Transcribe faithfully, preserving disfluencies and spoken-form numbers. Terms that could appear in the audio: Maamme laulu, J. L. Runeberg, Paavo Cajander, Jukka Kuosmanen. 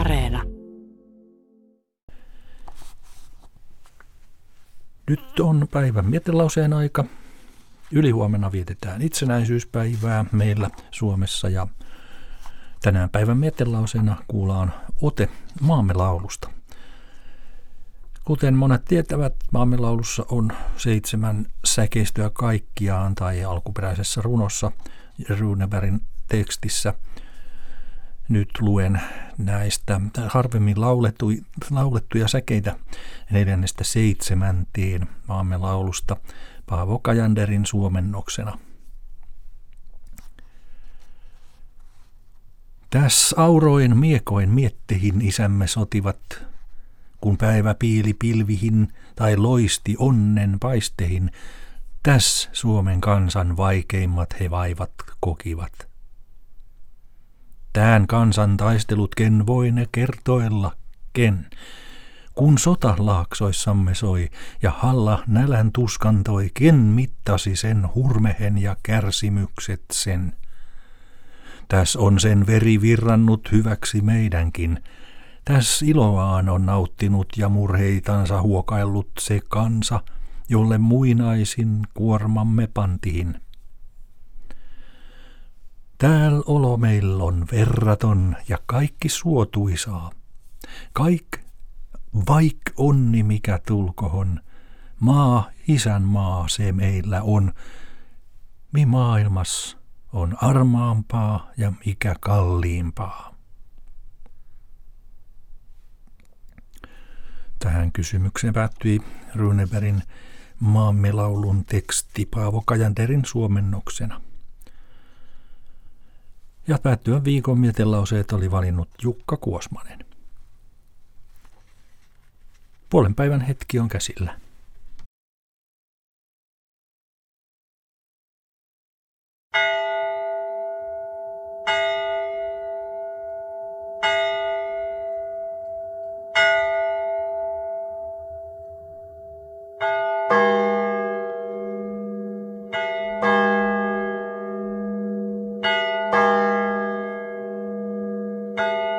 Areena. Nyt on päivän mietelauseen aika. Ylihuomenna vietetään itsenäisyyspäivää meillä Suomessa ja tänään päivän mietelauseena kuullaan ote Maamme laulusta. Kuten monet tietävät, Maamme laulussa on seitsemän säkeistöä kaikkiaan tai alkuperäisessä runossa Runebergin tekstissä. Nyt luen näistä harvemmin laulettuja, laulettuja säkeitä neljännestä seitsemänteen Maamme laulusta Paavo Cajanderin suomennoksena. Täs auroin miekoin miettehin isämme sotivat, kun päivä piili pilvihin tai loisti onnen paistehin, täs Suomen kansan vaikeimmat he vaivat kokivat. Tään kansan taistelut ken voi ne kertoilla ken, kun sota laaksoissamme soi ja halla nälän tuskan toi, ken mittasi sen hurmehen ja kärsimykset sen. Täs on sen veri virrannut hyväksi meidänkin, täs iloaan on nauttinut ja murheitansa huokaillut se kansa, jolle muinaisin kuormamme pantiin. Tääl olo meil on verraton ja kaikki suotuisaa. Kaik, vaik onni mikä tulkohon, maa, isänmaa se meillä on. Mi maailmas on armaampaa ja mikä kalliimpaa. Tähän kysymykseen päättyi Runebergin Maamme laulun teksti Paavo Cajanderin suomennoksena. Ja päättyvän viikon mietelauseet oli valinnut Jukka Kuosmanen. Puolen päivän hetki on käsillä. Thank you.